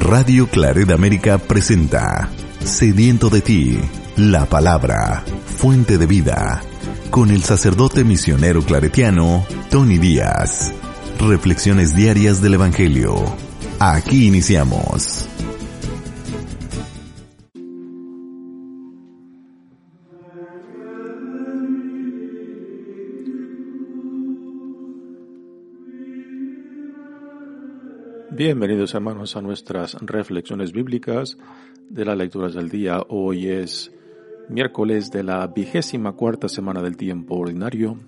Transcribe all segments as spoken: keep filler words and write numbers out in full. Radio Claret América presenta Sediento de ti, la palabra, fuente de vida, con el sacerdote misionero claretiano Tony Díaz. Reflexiones diarias del Evangelio. Aquí iniciamos. Bienvenidos hermanos a nuestras reflexiones bíblicas de las lecturas del día. Hoy es miércoles de la vigésima cuarta semana del tiempo ordinario.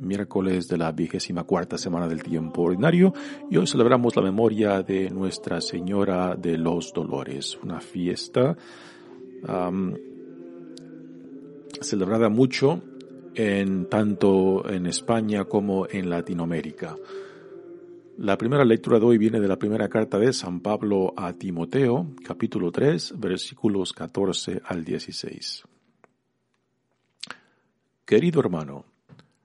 Miércoles de la vigésima cuarta semana del tiempo ordinario. Y hoy celebramos la memoria de Nuestra Señora de los Dolores. Una fiesta um, celebrada mucho en, tanto en España como en Latinoamérica. La primera lectura de hoy viene de la primera carta de San Pablo a Timoteo, capítulo tres, versículos catorce al dieciséis. Querido hermano,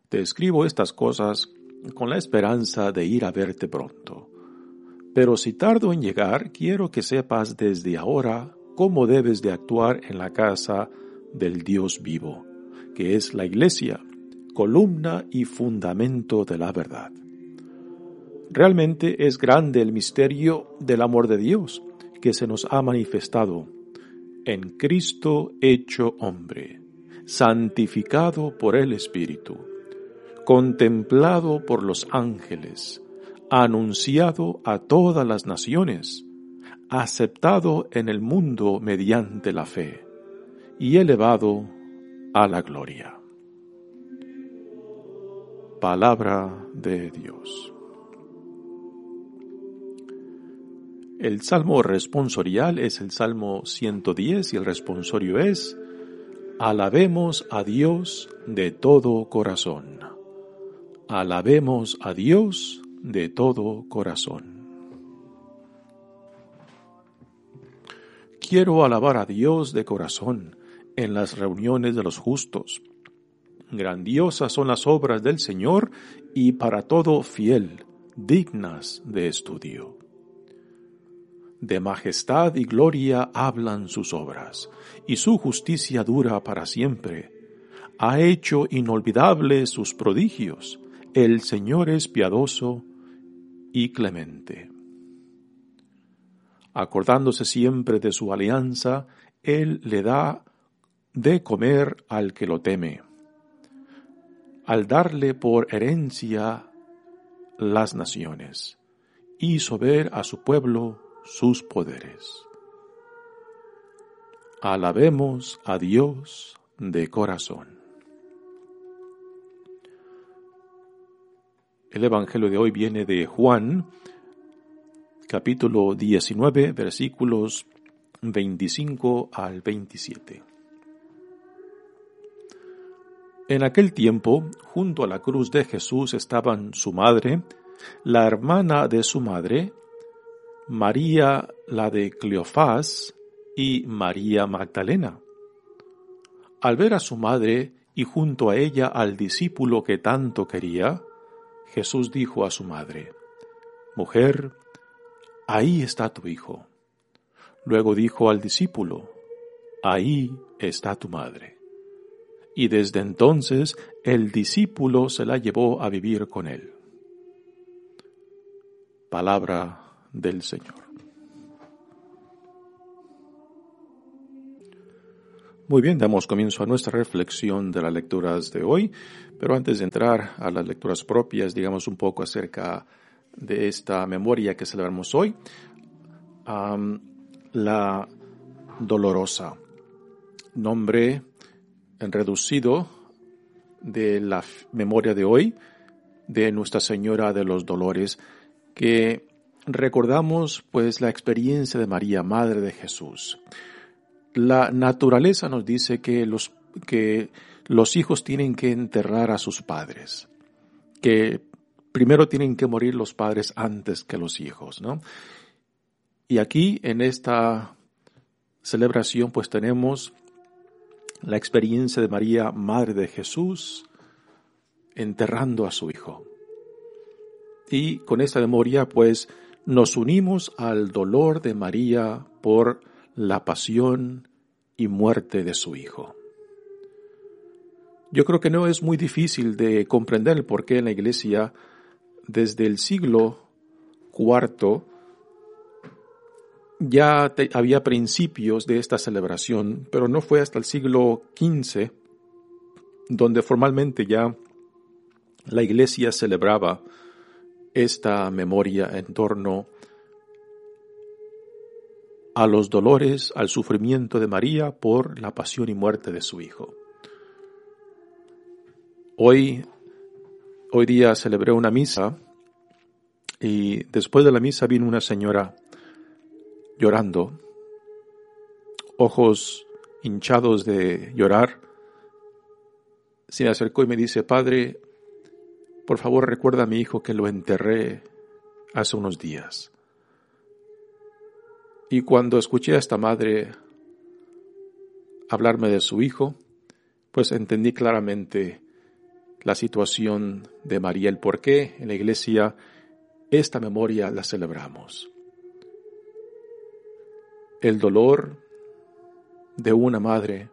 te escribo estas cosas con la esperanza de ir a verte pronto. Pero si tardo en llegar, quiero que sepas desde ahora cómo debes de actuar en la casa del Dios vivo, que es la Iglesia, columna y fundamento de la verdad. Realmente es grande el misterio del amor de Dios que se nos ha manifestado en Cristo hecho hombre, santificado por el Espíritu, contemplado por los ángeles, anunciado a todas las naciones, aceptado en el mundo mediante la fe y elevado a la gloria. Palabra de Dios. El salmo responsorial es el salmo ciento diez y el responsorio es: alabemos a Dios de todo corazón. Alabemos a Dios de todo corazón. Quiero alabar a Dios de corazón en las reuniones de los justos. Grandiosas son las obras del Señor y para todo fiel, dignas de estudio. De majestad y gloria hablan sus obras, y su justicia dura para siempre. Ha hecho inolvidables sus prodigios. El Señor es piadoso y clemente. Acordándose siempre de su alianza, Él le da de comer al que lo teme. Al darle por herencia las naciones, hizo ver a su pueblo sus poderes. Alabemos a Dios de corazón. El Evangelio de hoy viene de Juan, capítulo diecinueve, versículos veinticinco al veintisiete. En aquel tiempo, junto a la cruz de Jesús estaban su madre, la hermana de su madre, María la de Cleofás y María Magdalena. Al ver a su madre y junto a ella al discípulo que tanto quería, Jesús dijo a su madre: Mujer, ahí está tu hijo. Luego dijo al discípulo: Ahí está tu madre. Y desde entonces el discípulo se la llevó a vivir con él. Palabra del Señor. Muy bien, damos comienzo a nuestra reflexión de las lecturas de hoy, pero antes de entrar a las lecturas propias, digamos un poco acerca de esta memoria que celebramos hoy, um, la Dolorosa, nombre reducido de la memoria de hoy de Nuestra Señora de los Dolores, que recordamos pues la experiencia de María, Madre de Jesús. La naturaleza nos dice que los, que los hijos tienen que enterrar a sus padres, que primero tienen que morir los padres antes que los hijos, ¿no? Y aquí en esta celebración pues tenemos la experiencia de María, Madre de Jesús, enterrando a su hijo. Y con esta memoria pues nos unimos al dolor de María por la pasión y muerte de su Hijo. Yo creo que no es muy difícil de comprender por qué en la Iglesia, desde el siglo cuarto, ya te, había principios de esta celebración, pero no fue hasta el siglo quince donde formalmente ya la Iglesia celebraba esta memoria en torno a los dolores, al sufrimiento de María por la pasión y muerte de su Hijo. Hoy, hoy día celebré una misa y después de la misa vino una señora llorando, ojos hinchados de llorar. Se me acercó y me dice: Padre, por favor, recuerda a mi hijo que lo enterré hace unos días. Y cuando escuché a esta madre hablarme de su hijo, pues entendí claramente la situación de María, el por qué en la Iglesia esta memoria la celebramos. El dolor de una madre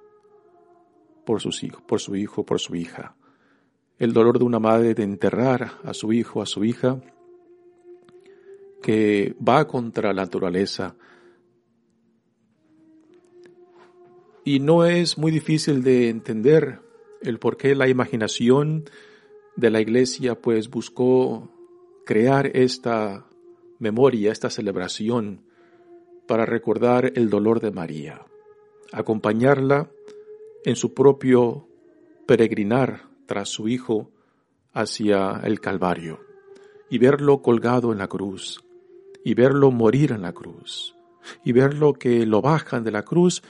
por sus hijos, por su hijo, por su hija. El dolor de una madre de enterrar a su hijo, a su hija, que va contra la naturaleza. Y no es muy difícil de entender el por qué la imaginación de la Iglesia pues buscó crear esta memoria, esta celebración, para recordar el dolor de María, acompañarla en su propio peregrinar tras su Hijo hacia el Calvario, y verlo colgado en la cruz, y verlo morir en la cruz, y verlo que lo bajan de la cruz,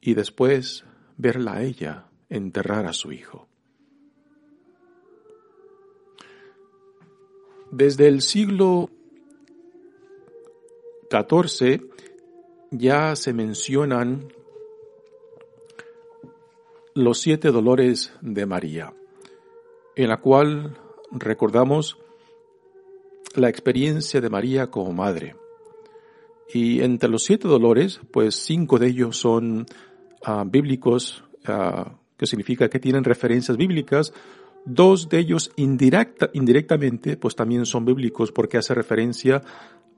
y después verla a ella enterrar a su Hijo. Desde el siglo catorce ya se mencionan los siete dolores de María, en la cual recordamos la experiencia de María como madre. Y entre los siete dolores, pues cinco de ellos son uh, bíblicos, uh, que significa que tienen referencias bíblicas. Dos de ellos indirecta, indirectamente, pues también son bíblicos porque hace referencia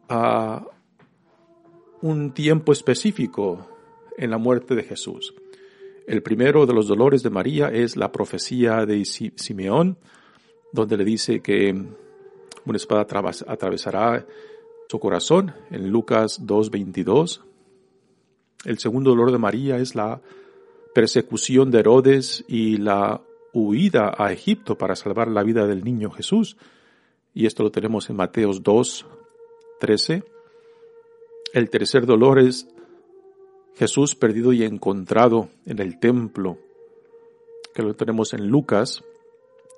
a un tiempo específico en la muerte de Jesús. El primero de los dolores de María es la profecía de Simeón, donde le dice que una espada atravesará su corazón, en Lucas dos veintidós. El segundo dolor de María es la persecución de Herodes y la huida a Egipto para salvar la vida del niño Jesús. Y esto lo tenemos en Mateo dos trece. El tercer dolor es Jesús perdido y encontrado en el templo, que lo tenemos en Lucas,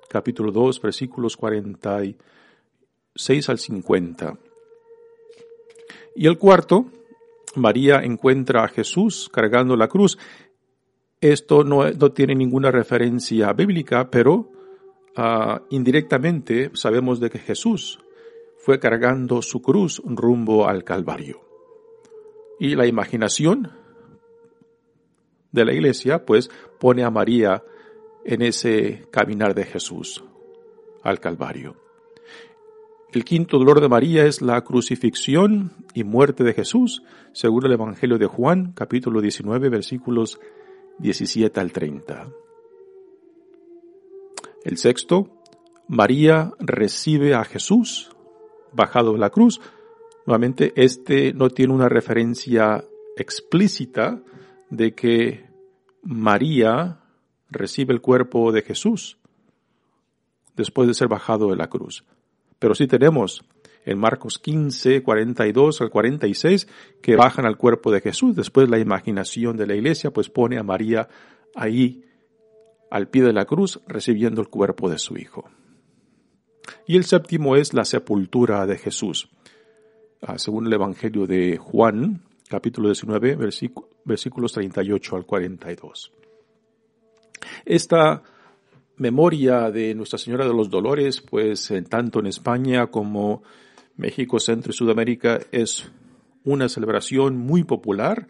capítulo dos, versículos cuarenta y seis al cincuenta. Y el cuarto, María encuentra a Jesús cargando la cruz. Esto no, no tiene ninguna referencia bíblica, pero uh, indirectamente sabemos de que Jesús fue cargando su cruz rumbo al Calvario. Y la imaginación de la Iglesia, pues, pone a María en ese caminar de Jesús al Calvario. El quinto dolor de María es la crucifixión y muerte de Jesús, según el Evangelio de Juan, capítulo diecinueve, versículos diecisiete al treinta. El sexto, María recibe a Jesús bajado de la cruz. Nuevamente, este no tiene una referencia explícita de que María recibe el cuerpo de Jesús después de ser bajado de la cruz. Pero sí tenemos en Marcos quince, cuarenta y dos al cuarenta y seis, que bajan al cuerpo de Jesús. Después la imaginación de la Iglesia pues pone a María ahí al pie de la cruz recibiendo el cuerpo de su Hijo. Y el séptimo es la sepultura de Jesús. Según el Evangelio de Juan, capítulo diecinueve, versículos treinta y ocho al cuarenta y dos. Esta memoria de Nuestra Señora de los Dolores, pues tanto en España como México, Centro y Sudamérica es una celebración muy popular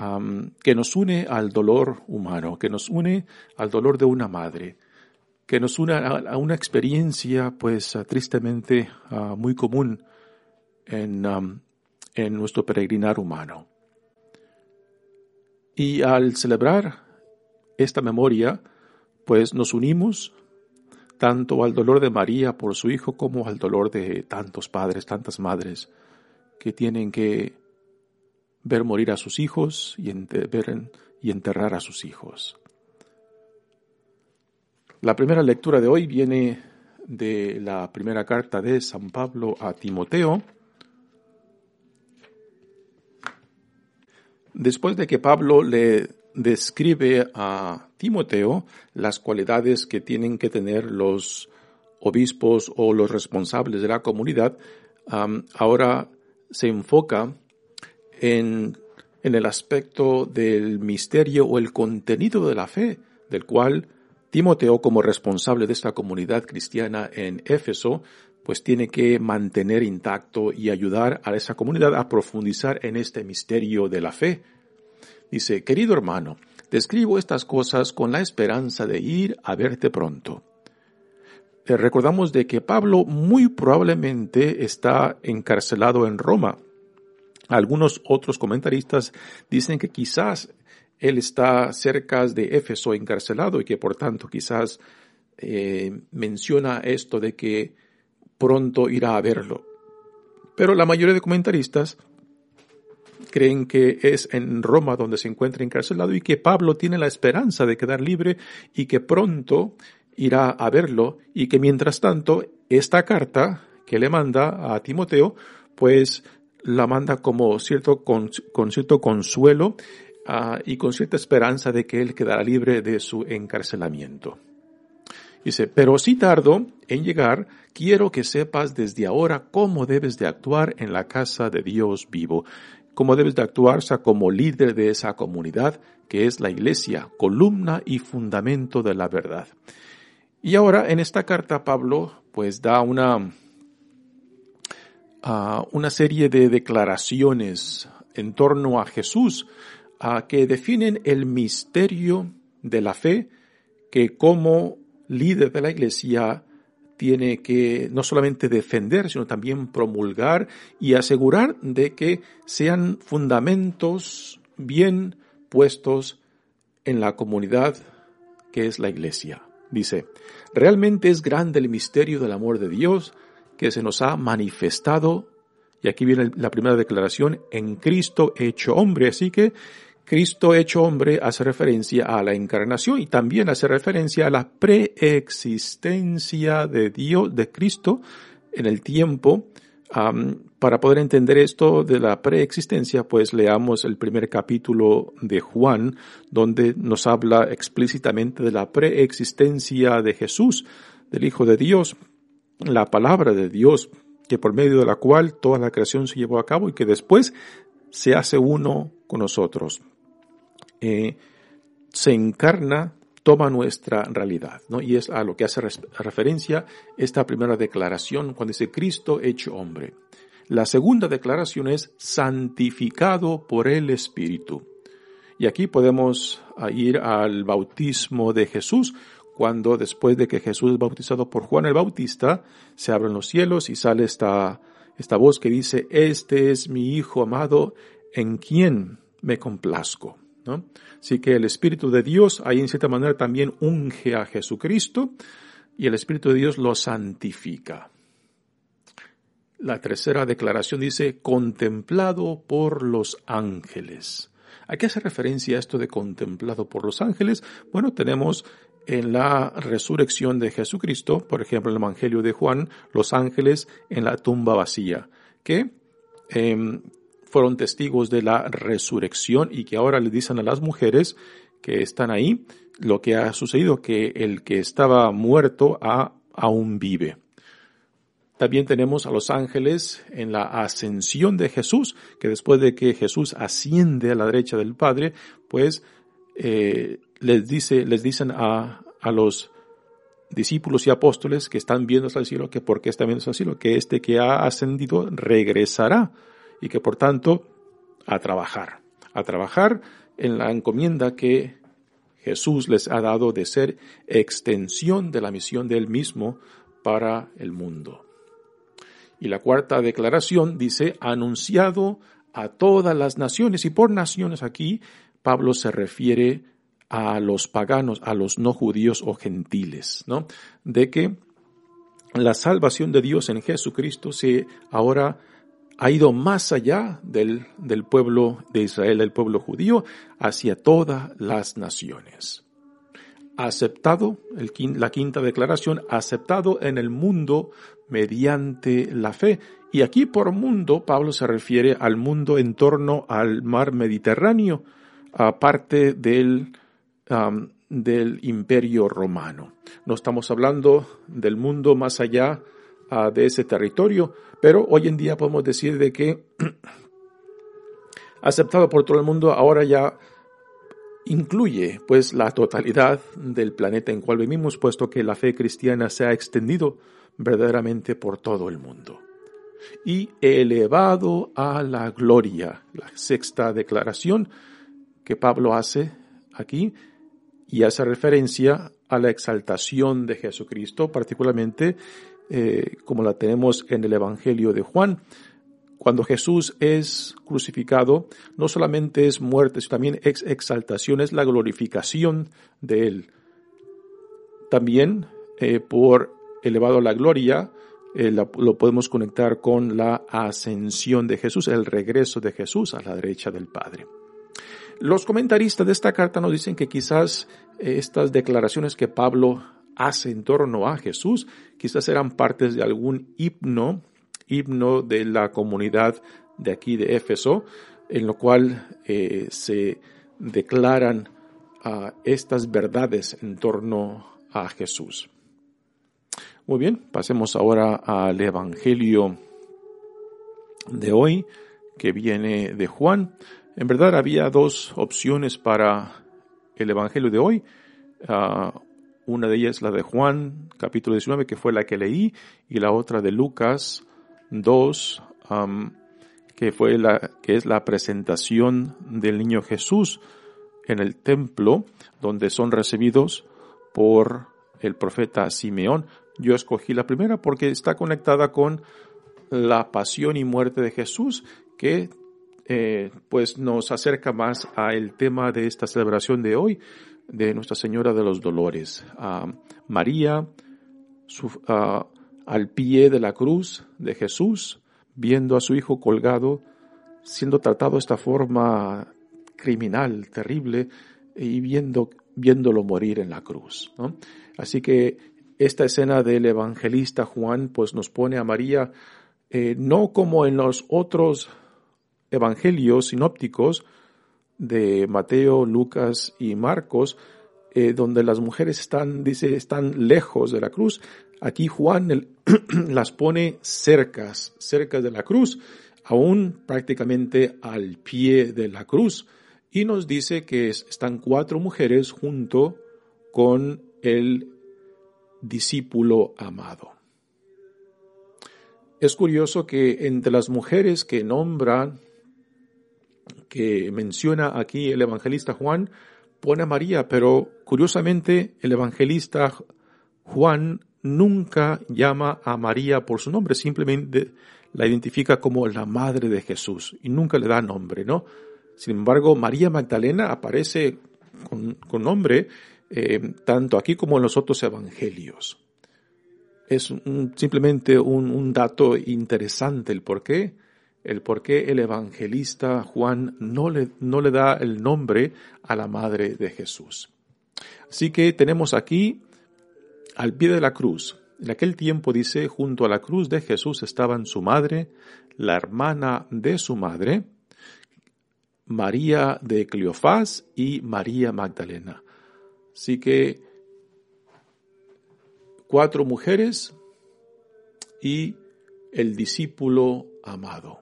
um, que nos une al dolor humano, que nos une al dolor de una madre, que nos une a, a una experiencia pues uh, tristemente uh, muy común en, um, en nuestro peregrinar humano. Y al celebrar esta memoria, pues nos unimos tanto al dolor de María por su hijo como al dolor de tantos padres, tantas madres que tienen que ver morir a sus hijos y enterrar a sus hijos. La primera lectura de hoy viene de la primera carta de San Pablo a Timoteo. Después de que Pablo le describe a Timoteo las cualidades que tienen que tener los obispos o los responsables de la comunidad, um, ahora se enfoca en, en el aspecto del misterio o el contenido de la fe, del cual Timoteo, como responsable de esta comunidad cristiana en Éfeso, pues tiene que mantener intacto y ayudar a esa comunidad a profundizar en este misterio de la fe. Dice: querido hermano, te escribo estas cosas con la esperanza de ir a verte pronto. Eh, recordamos de que Pablo muy probablemente está encarcelado en Roma. Algunos otros comentaristas dicen que quizás él está cerca de Éfeso encarcelado y que por tanto quizás eh, menciona esto de que pronto irá a verlo. Pero la mayoría de comentaristas creen que es en Roma donde se encuentra encarcelado y que Pablo tiene la esperanza de quedar libre y que pronto irá a verlo, y que mientras tanto esta carta que le manda a Timoteo pues la manda como cierto con, con cierto consuelo uh, y con cierta esperanza de que él quedará libre de su encarcelamiento. Dice: pero si tardo en llegar, quiero que sepas desde ahora cómo debes de actuar en la casa de Dios vivo, cómo debes de actuar como líder de esa comunidad que es la iglesia, columna y fundamento de la verdad. Y ahora en esta carta Pablo pues da una, uh, una serie de declaraciones en torno a Jesús uh, que definen el misterio de la fe que como líder de la iglesia tiene que no solamente defender, sino también promulgar y asegurar de que sean fundamentos bien puestos en la comunidad que es la iglesia. Dice: realmente es grande el misterio del amor de Dios que se nos ha manifestado, y aquí viene la primera declaración, en Cristo hecho hombre. Así que Cristo hecho hombre hace referencia a la encarnación y también hace referencia a la preexistencia de Dios, de Cristo en el tiempo. Um, para poder entender esto de la preexistencia, pues leamos el primer capítulo de Juan, donde nos habla explícitamente de la preexistencia de Jesús, del Hijo de Dios, la palabra de Dios, que por medio de la cual toda la creación se llevó a cabo y que después se hace uno con nosotros. Eh, se encarna, toma nuestra realidad, ¿no? Y es a lo que hace referencia esta primera declaración cuando dice Cristo hecho hombre. La segunda declaración es santificado por el Espíritu. Y aquí podemos ir al bautismo de Jesús, cuando después de que Jesús es bautizado por Juan el Bautista, se abren los cielos y sale esta, esta voz que dice: este es mi Hijo amado, en quien me complazco, ¿no? Así que el Espíritu de Dios ahí en cierta manera también unge a Jesucristo y el Espíritu de Dios lo santifica. La tercera declaración dice: contemplado por los ángeles. ¿A qué hace referencia esto de contemplado por los ángeles? Bueno, tenemos en la resurrección de Jesucristo, por ejemplo en el Evangelio de Juan, los ángeles en la tumba vacía, que eh, fueron testigos de la resurrección y que ahora le dicen a las mujeres que están ahí lo que ha sucedido, que el que estaba muerto ah, aún vive. También tenemos a los ángeles en la ascensión de Jesús, que después de que Jesús asciende a la derecha del Padre, pues eh, les dice, les dicen a, a los discípulos y apóstoles que están viendo al cielo, que por qué están viendo al cielo, que este que ha ascendido regresará y que por tanto a trabajar, a trabajar en la encomienda que Jesús les ha dado de ser extensión de la misión de él mismo para el mundo. Y la cuarta declaración dice, anunciado a todas las naciones, y por naciones aquí Pablo se refiere a los paganos, a los no judíos o gentiles, ¿no? De que la salvación de Dios en Jesucristo se ahora ha ido más allá del, del pueblo de Israel, del pueblo judío, hacia todas las naciones. Aceptado, el, la quinta declaración, aceptado en el mundo mediante la fe. Y aquí por mundo, Pablo se refiere al mundo en torno al mar Mediterráneo, a parte del, um, del Imperio Romano. No estamos hablando del mundo más allá uh, de ese territorio, pero hoy en día podemos decir de que aceptado por todo el mundo ahora ya incluye pues la totalidad del planeta en cual vivimos, puesto que la fe cristiana se ha extendido verdaderamente por todo el mundo. Y elevado a la gloria, la sexta declaración que Pablo hace aquí y hace referencia a la exaltación de Jesucristo, particularmente eh, como la tenemos en el Evangelio de Juan. Cuando Jesús es crucificado, no solamente es muerte, sino también es exaltación, es la glorificación de él. También eh, por elevado a la gloria, Eh, la, lo podemos conectar con la ascensión de Jesús, el regreso de Jesús a la derecha del Padre. Los comentaristas de esta carta nos dicen que quizás eh, estas declaraciones que Pablo hace en torno a Jesús, quizás eran partes de algún himno, himno de la comunidad de aquí de Éfeso, en lo cual eh, se declaran uh, estas verdades en torno a Jesús. Muy bien, pasemos ahora al Evangelio de hoy, que viene de Juan. En verdad había dos opciones para el Evangelio de hoy. Uh, una de ellas es la de Juan, capítulo diecinueve, que fue la que leí, y la otra de Lucas dos, um, que, fue la, que es la presentación del niño Jesús en el templo, donde son recibidos por el profeta Simeón. Yo escogí la primera porque está conectada con la pasión y muerte de Jesús, que eh, pues nos acerca más al tema de esta celebración de hoy, de Nuestra Señora de los Dolores. Uh, María, su, uh, al pie de la cruz de Jesús, viendo a su hijo colgado, siendo tratado de esta forma criminal, terrible, y viendo, viéndolo morir en la cruz, ¿no? Así que esta escena del evangelista Juan pues nos pone a María eh, no como en los otros evangelios sinópticos de Mateo, Lucas y Marcos, eh, donde las mujeres están, dice, están lejos de la cruz. Aquí Juan el, las pone cercas, cercas de la cruz, aún prácticamente al pie de la cruz, y nos dice que están cuatro mujeres junto con el discípulo amado. Es curioso que entre las mujeres que nombra, que menciona aquí el evangelista Juan, pone a María, pero curiosamente el evangelista Juan nunca llama a María por su nombre, simplemente la identifica como la madre de Jesús y nunca le da nombre, ¿no? Sin embargo, María Magdalena aparece con, con nombre, Eh, tanto aquí como en los otros evangelios. Es un, simplemente un, un dato interesante el por qué, el por qué el evangelista Juan no le, no le da el nombre a la madre de Jesús. Así que tenemos aquí al pie de la cruz. En aquel tiempo dice, junto a la cruz de Jesús estaban su madre, la hermana de su madre, María de Cleofás y María Magdalena. Así que cuatro mujeres y el discípulo amado.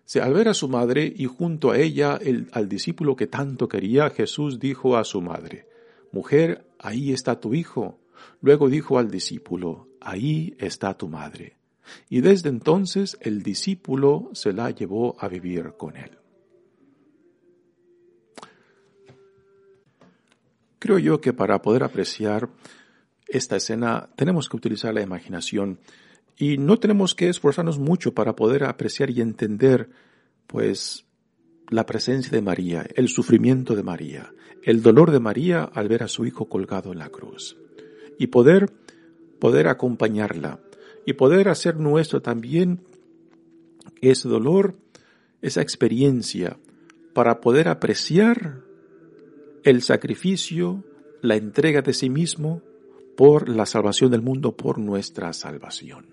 O sea, al ver a su madre y junto a ella el, al discípulo que tanto quería, Jesús dijo a su madre, «Mujer, ahí está tu hijo». Luego dijo al discípulo, ahí está tu madre. Y desde entonces el discípulo se la llevó a vivir con él. Creo yo que para poder apreciar esta escena tenemos que utilizar la imaginación y no tenemos que esforzarnos mucho para poder apreciar y entender, pues, la presencia de María, el sufrimiento de María, el dolor de María al ver a su hijo colgado en la cruz y poder, poder acompañarla y poder hacer nuestro también ese dolor, esa experiencia para poder apreciar el sacrificio, la entrega de sí mismo por la salvación del mundo, por nuestra salvación.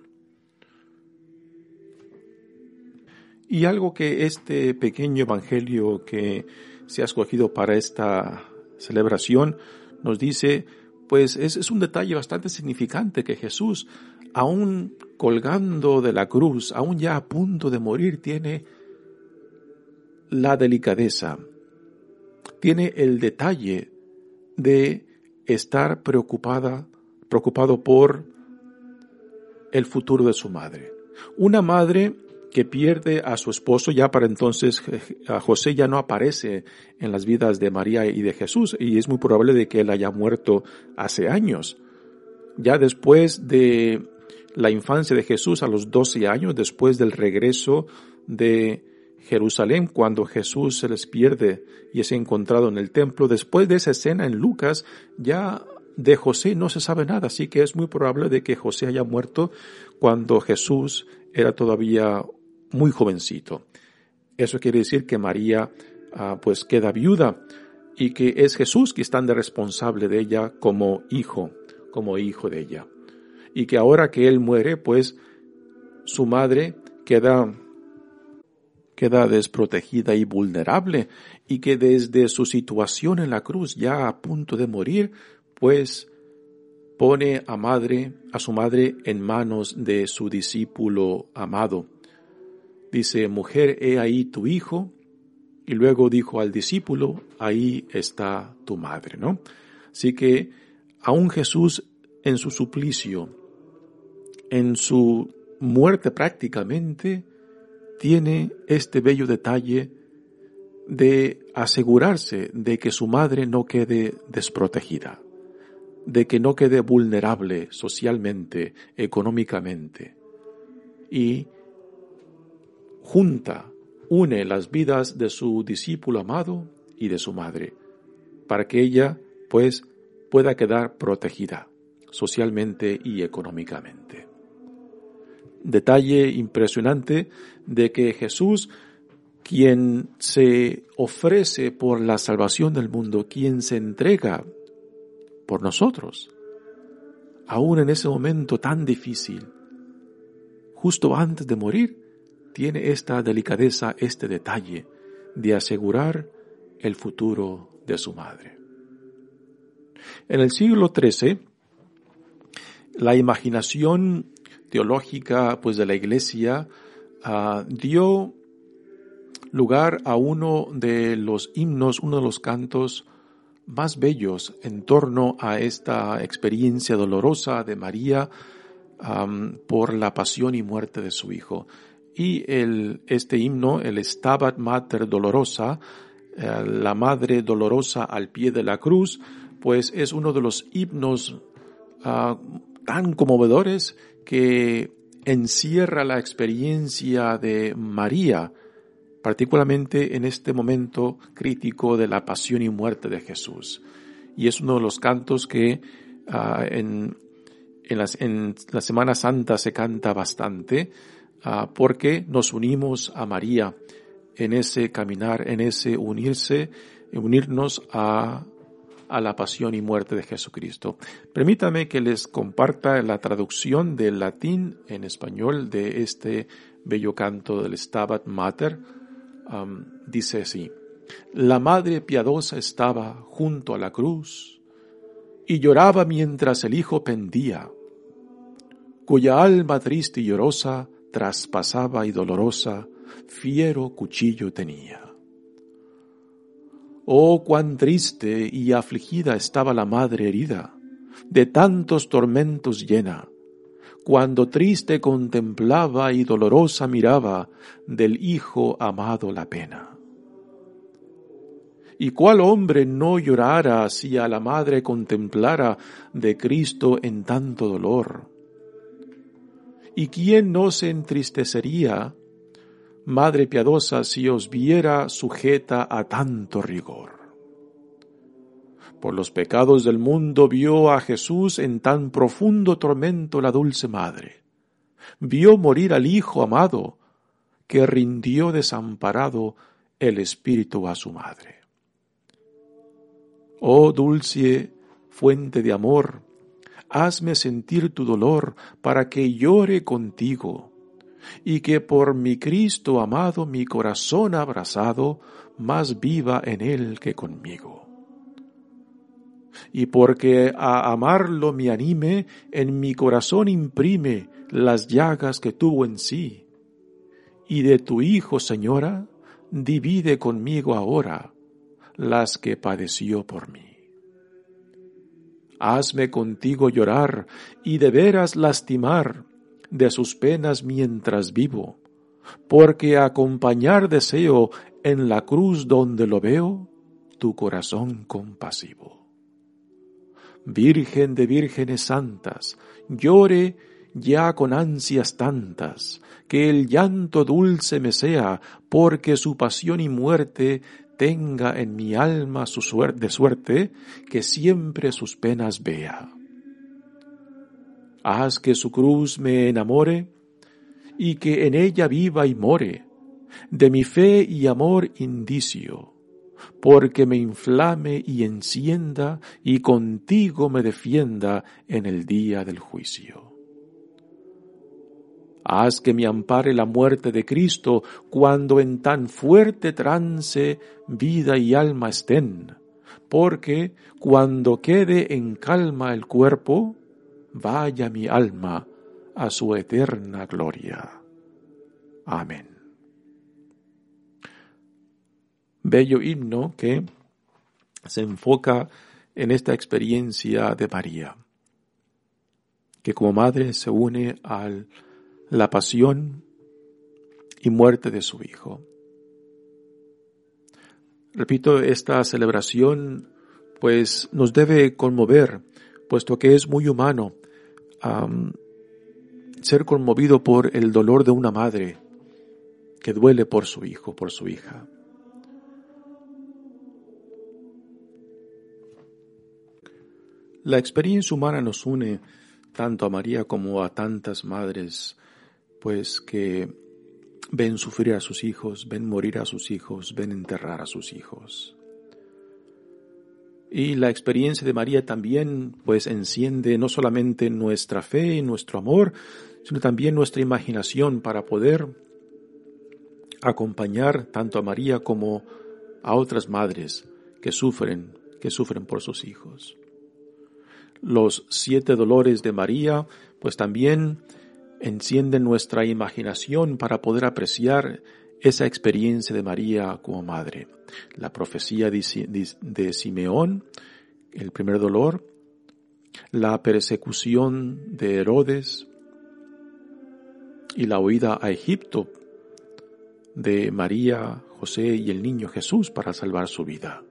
Y algo que este pequeño evangelio que se ha escogido para esta celebración nos dice, pues es, es un detalle bastante significante que Jesús, aún colgando de la cruz, aún ya a punto de morir, tiene la delicadeza, tiene el detalle de estar preocupada, preocupado por el futuro de su madre. Una madre que pierde a su esposo, ya para entonces a José ya no aparece en las vidas de María y de Jesús, y es muy probable de que él haya muerto hace años. Ya después de la infancia de Jesús, a los doce años, después del regreso de Jerusalén, cuando Jesús se les pierde y es encontrado en el templo, después de esa escena en Lucas, ya de José no se sabe nada, así que es muy probable de que José haya muerto cuando Jesús era todavía muy jovencito. Eso quiere decir que María ah, pues queda viuda y que es Jesús quien está de responsable de ella como hijo, como hijo de ella. Y que ahora que él muere, pues su madre queda queda desprotegida y vulnerable, y que desde su situación en la cruz, ya a punto de morir, pues pone a madre, a su madre en manos de su discípulo amado. Dice, mujer, he ahí tu hijo, y luego dijo al discípulo, ahí está tu madre, ¿no? Así que aún Jesús en su suplicio, en su muerte prácticamente, tiene este bello detalle de asegurarse de que su madre no quede desprotegida, de que no quede vulnerable socialmente, económicamente, y junta, une las vidas de su discípulo amado y de su madre, para que ella, pues, pueda quedar protegida socialmente y económicamente. Detalle impresionante de que Jesús, quien se ofrece por la salvación del mundo, quien se entrega por nosotros, aún en ese momento tan difícil, justo antes de morir, tiene esta delicadeza, este detalle de asegurar el futuro de su madre. En el siglo trece, la imaginación teológica, pues, de la Iglesia uh, dio lugar a uno de los himnos, uno de los cantos más bellos en torno a esta experiencia dolorosa de María um, por la pasión y muerte de su hijo. Y el, este himno, el Stabat Mater Dolorosa, eh, la Madre Dolorosa al pie de la cruz, pues es uno de los himnos uh, tan conmovedores que encierra la experiencia de María, particularmente en este momento crítico de la pasión y muerte de Jesús. Y es uno de los cantos que uh, en, en, las, en la Semana Santa se canta bastante, uh, porque nos unimos a María en ese caminar, en ese unirse, unirnos a, a la pasión y muerte de Jesucristo. Permítame que les comparta la traducción del latín en español de este bello canto del Stabat Mater. Um, dice así: la madre piadosa estaba junto a la cruz y lloraba mientras el hijo pendía, cuya alma triste y llorosa traspasaba y dolorosa fiero cuchillo tenía. Oh, cuán triste y afligida estaba la madre herida, de tantos tormentos llena, cuando triste contemplaba y dolorosa miraba del Hijo amado la pena. ¿Y cuál hombre no llorara si a la madre contemplara de Cristo en tanto dolor? ¿Y quién no se entristecería, madre piadosa, si os viera sujeta a tanto rigor? Por los pecados del mundo vio a Jesús en tan profundo tormento la dulce madre. Vio morir al Hijo amado, que rindió desamparado el espíritu a su madre. Oh dulce fuente de amor, hazme sentir tu dolor para que llore contigo, y que por mi Cristo amado mi corazón abrazado más viva en él que conmigo. Y porque a amarlo me anime, en mi corazón imprime las llagas que tuvo en sí. Y de tu Hijo, Señora, divide conmigo ahora las que padeció por mí. Hazme contigo llorar y de veras lastimar de sus penas mientras vivo, porque acompañar deseo en la cruz donde lo veo tu corazón compasivo. Virgen de vírgenes santas, llore ya con ansias tantas, que el llanto dulce me sea, porque su pasión y muerte tenga en mi alma su suerte, de suerte que siempre sus penas vea. Haz que su cruz me enamore, y que en ella viva y more, de mi fe y amor indicio, porque me inflame y encienda, y contigo me defienda en el día del juicio. Haz que me ampare la muerte de Cristo, cuando en tan fuerte trance vida y alma estén, porque cuando quede en calma el cuerpo, vaya mi alma a su eterna gloria. Amén. Bello himno que se enfoca en esta experiencia de María, que como madre se une a la pasión y muerte de su Hijo. Repito, esta celebración pues nos debe conmover, puesto que es muy humano um, ser conmovido por el dolor de una madre que duele por su hijo, por su hija. La experiencia humana nos une tanto a María como a tantas madres, pues que ven sufrir a sus hijos, ven morir a sus hijos, ven enterrar a sus hijos. Y la experiencia de María también, pues, enciende no solamente nuestra fe y nuestro amor, sino también nuestra imaginación para poder acompañar tanto a María como a otras madres que sufren, que sufren por sus hijos. Los siete dolores de María, pues también encienden nuestra imaginación para poder apreciar esa experiencia de María como madre. La profecía de Simeón, el primer dolor, la persecución de Herodes y la huida a Egipto de María, José y el niño Jesús para salvar su vida.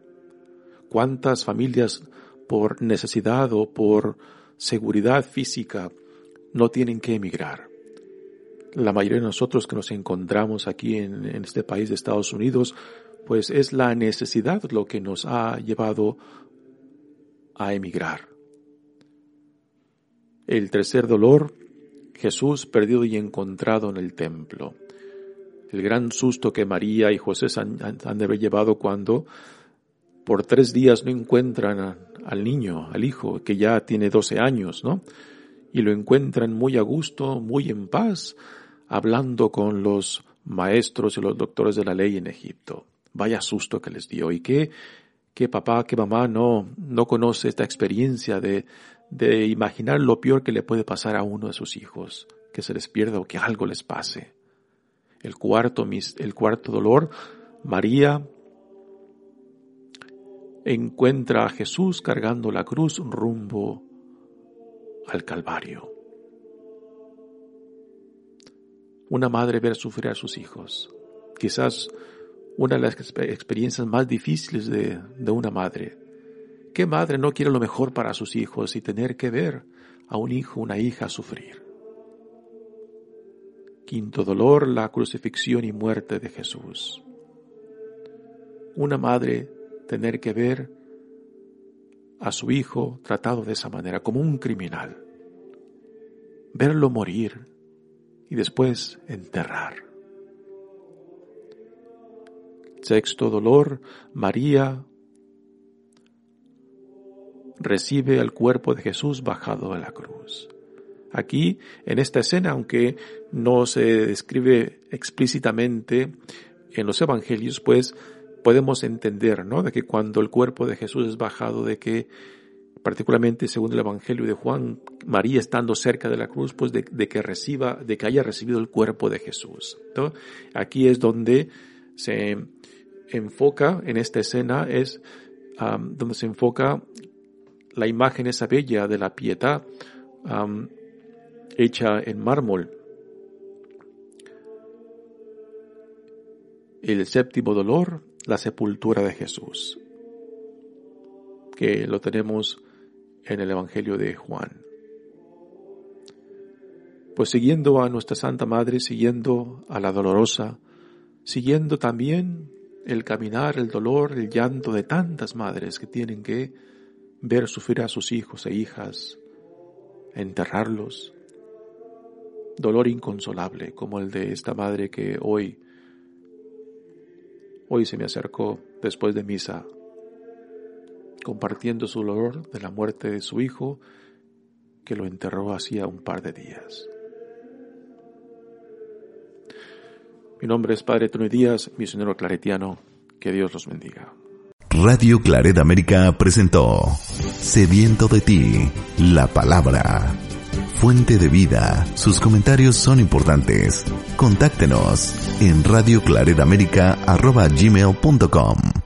¿Cuántas familias por necesidad o por seguridad física no tienen que emigrar? La mayoría de nosotros que nos encontramos aquí en, en este país de Estados Unidos, pues es la necesidad lo que nos ha llevado a emigrar. El tercer dolor, Jesús perdido y encontrado en el templo. El gran susto que María y José han, han de haber llevado cuando por tres días no encuentran al niño, al hijo, que ya tiene doce años, ¿no? Y lo encuentran muy a gusto, muy en paz, hablando con los maestros y los doctores de la ley en Egipto. Vaya susto que les dio. Y que, que papá, que mamá no, no conoce esta experiencia de, de imaginar lo peor que le puede pasar a uno de sus hijos, que se les pierda o que algo les pase. El cuarto, el cuarto dolor, María encuentra a Jesús cargando la cruz rumbo al Calvario. Una madre ver sufrir a sus hijos, quizás una de las experiencias más difíciles de, de una madre. ¿Qué madre no quiere lo mejor para sus hijos y tener que ver a un hijo o una hija sufrir? Quinto dolor, la crucifixión y muerte de Jesús. Una madre tener que ver a su hijo tratado de esa manera, como un criminal. Verlo morir y después enterrar. Sexto dolor, María recibe el cuerpo de Jesús bajado a la cruz. Aquí, en esta escena, aunque no se describe explícitamente en los evangelios, pues podemos entender, ¿no?, de que cuando el cuerpo de Jesús es bajado, de que particularmente según el Evangelio de Juan, María estando cerca de la cruz, pues de, de que reciba, de que haya recibido el cuerpo de Jesús, ¿no? Aquí es donde se enfoca, en esta escena es um, donde se enfoca la imagen esa bella de la Pietà, um, hecha en mármol. El séptimo dolor, la sepultura de Jesús, que lo tenemos en el Evangelio de Juan. Pues siguiendo a nuestra Santa Madre, siguiendo a la Dolorosa, siguiendo también el caminar, el dolor, el llanto de tantas madres que tienen que ver sufrir a sus hijos e hijas, enterrarlos. Dolor inconsolable, como el de esta madre que hoy, hoy se me acercó después de misa, compartiendo su dolor de la muerte de su hijo, que lo enterró hacía un par de días. Mi nombre es Padre Tony Díaz, misionero claretiano. Que Dios los bendiga. Radio Claret América presentó Sediento de ti, la palabra, fuente de vida. Sus comentarios son importantes. Contáctenos en radio claret américa arroba gmail punto com.